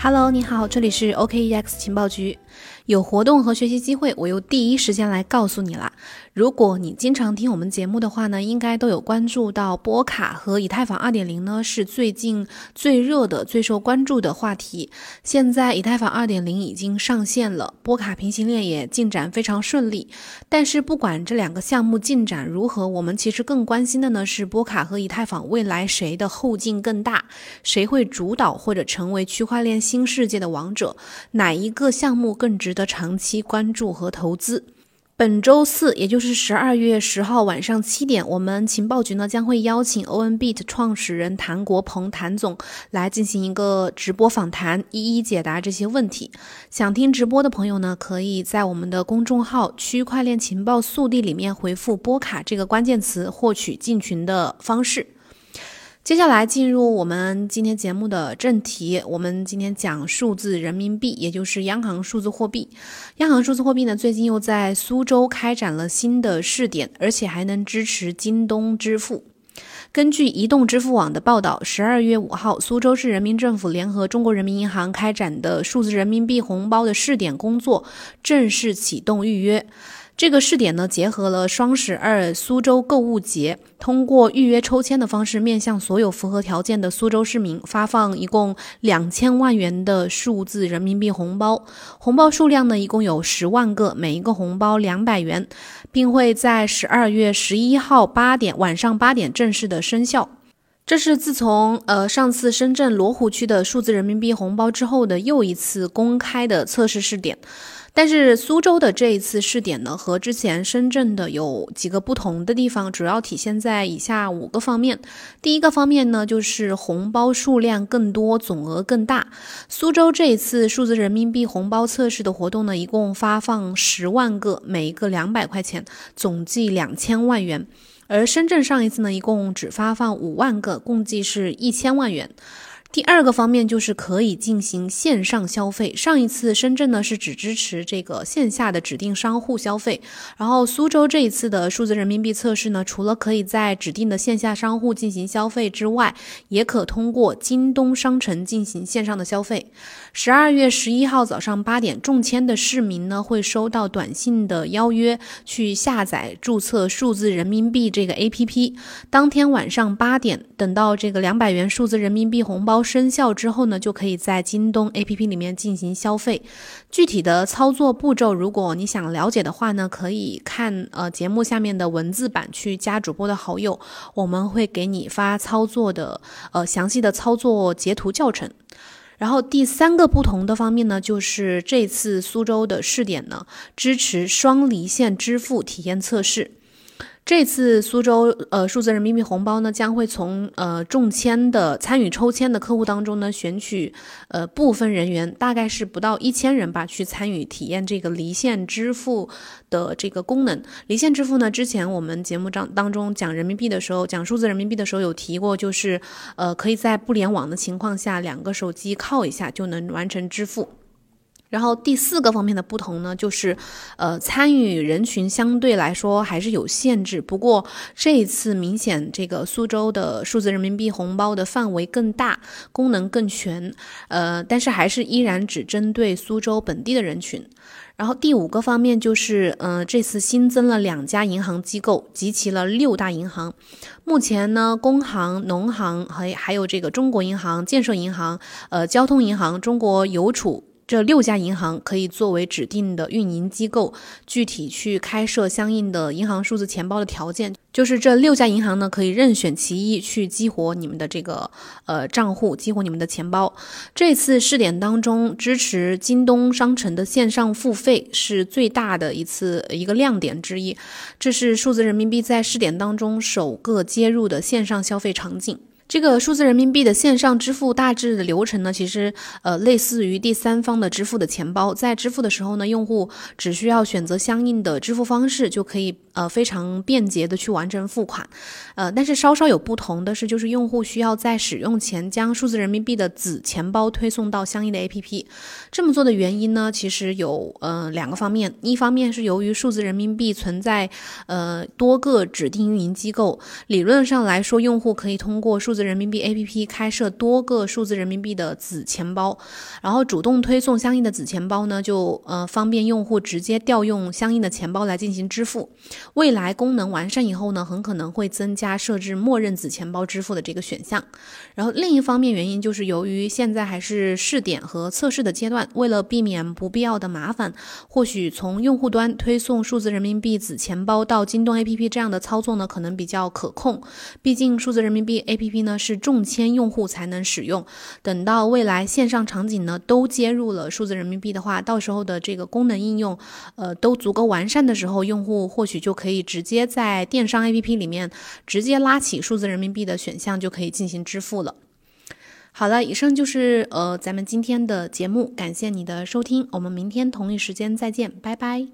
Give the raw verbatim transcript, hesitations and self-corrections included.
Hello， 你好，这里是 O K E X 情报局，有活动和学习机会，我又第一时间来告诉你啦。如果你经常听我们节目的话呢，应该都有关注到波卡和以太坊 二点零 呢是最近最热的、最受关注的话题。现在以太坊 二点零 已经上线了，波卡平行链也进展非常顺利。但是不管这两个项目进展如何，我们其实更关心的呢是波卡和以太坊未来谁的后劲更大，谁会主导或者成为区块链新世界的王者，哪一个项目更值得长期关注和投资。本周四，也就是十二月十号晚上七点，我们情报局呢将会邀请 O and Beat 创始人谭国鹏谭总来进行一个直播访谈，一一解答这些问题。想听直播的朋友呢，可以在我们的公众号区块链情报速递里面回复波卡这个关键词获取进群的方式。接下来进入我们今天节目的正题，我们今天讲数字人民币，也就是央行数字货币。央行数字货币呢，最近又在苏州开展了新的试点，而且还能支持京东支付。根据移动支付网的报道，十二月五号，苏州市人民政府联合中国人民银行开展的数字人民币红包的试点工作正式启动预约。这个试点呢，结合了双十二苏州购物节，通过预约抽签的方式，面向所有符合条件的苏州市民发放一共两千万元的数字人民币红包。红包数量呢，一共有十万个，每一个红包两百元，并会在十二月十一号八点晚上八点正式的生效。这是自从呃上次深圳罗湖区的数字人民币红包之后的又一次公开的测试试点。但是苏州的这一次试点呢，和之前深圳的有几个不同的地方，主要体现在以下五个方面。第一个方面呢，就是红包数量更多，总额更大。苏州这一次数字人民币红包测试的活动呢，一共发放十万个，每一个两百块钱，总计两千万元。而深圳上一次呢，一共只发放五万个，共计是一千万元。第二个方面就是可以进行线上消费。上一次深圳呢是只支持这个线下的指定商户消费，然后苏州这一次的数字人民币测试呢，除了可以在指定的线下商户进行消费之外，也可通过京东商城进行线上的消费。十二月十一号早上八点，中签的市民呢会收到短信的邀约，去下载注册数字人民币这个 A P P。 当天晚上八点，等到这个两百元数字人民币红包生效之后呢，就可以在京东 A P P 里面进行消费。具体的操作步骤，如果你想了解的话呢，可以看呃节目下面的文字版，去加主播的好友，我们会给你发操作的呃详细的操作截图教程。然后第三个不同的方面呢，就是这次苏州的试点呢，支持双离线支付体验测试。这次苏州呃数字人民币红包呢，将会从呃中签的参与抽签的客户当中呢，选取呃部分人员，大概是不到一千人吧，去参与体验这个离线支付的这个功能。离线支付呢，之前我们节目当中讲人民币的时候，讲数字人民币的时候有提过，就是呃可以在不联网的情况下，两个手机靠一下就能完成支付。然后第四个方面的不同呢，就是呃，参与人群相对来说还是有限制，不过这一次明显这个苏州的数字人民币红包的范围更大，功能更全，呃，但是还是依然只针对苏州本地的人群。然后第五个方面就是呃，这次新增了两家银行机构，集齐了六大银行。目前呢，工行、农行还还有这个中国银行、建设银行、呃，交通银行、中国邮储这六家银行可以作为指定的运营机构，具体去开设相应的银行数字钱包的条件，就是这六家银行呢可以任选其一去激活你们的这个呃账户，激活你们的钱包。这次试点当中，支持京东商城的线上付费是最大的一次一个亮点之一，这是数字人民币在试点当中首个接入的线上消费场景。这个数字人民币的线上支付大致的流程呢，其实呃类似于第三方的支付的钱包，在支付的时候呢，用户只需要选择相应的支付方式，就可以呃非常便捷的去完成付款。呃，但是稍稍有不同的是，就是用户需要在使用前将数字人民币的子钱包推送到相应的 A P P。这么做的原因呢，其实有呃两个方面，一方面是由于数字人民币存在呃多个指定运营机构，理论上来说，用户可以通过数字字人民币 A P P 开设多个数字人民币的子钱包，然后主动推送相应的子钱包呢，就呃方便用户直接调用相应的钱包来进行支付。未来功能完善以后呢，很可能会增加设置默认子钱包支付的这个选项。然后另一方面原因就是由于现在还是试点和测试的阶段，为了避免不必要的麻烦，或许从用户端推送数字人民币子钱包到京东 A P P 这样的操作呢，可能比较可控。毕竟数字人民币 A P P 呢是中签用户才能使用，等到未来线上场景呢都接入了数字人民币的话，到时候的这个功能应用呃都足够完善的时候，用户或许就可以直接在电商 A P P 里面直接拉起数字人民币的选项，就可以进行支付了。好了，以上就是呃咱们今天的节目，感谢你的收听，我们明天同一时间再见，拜拜。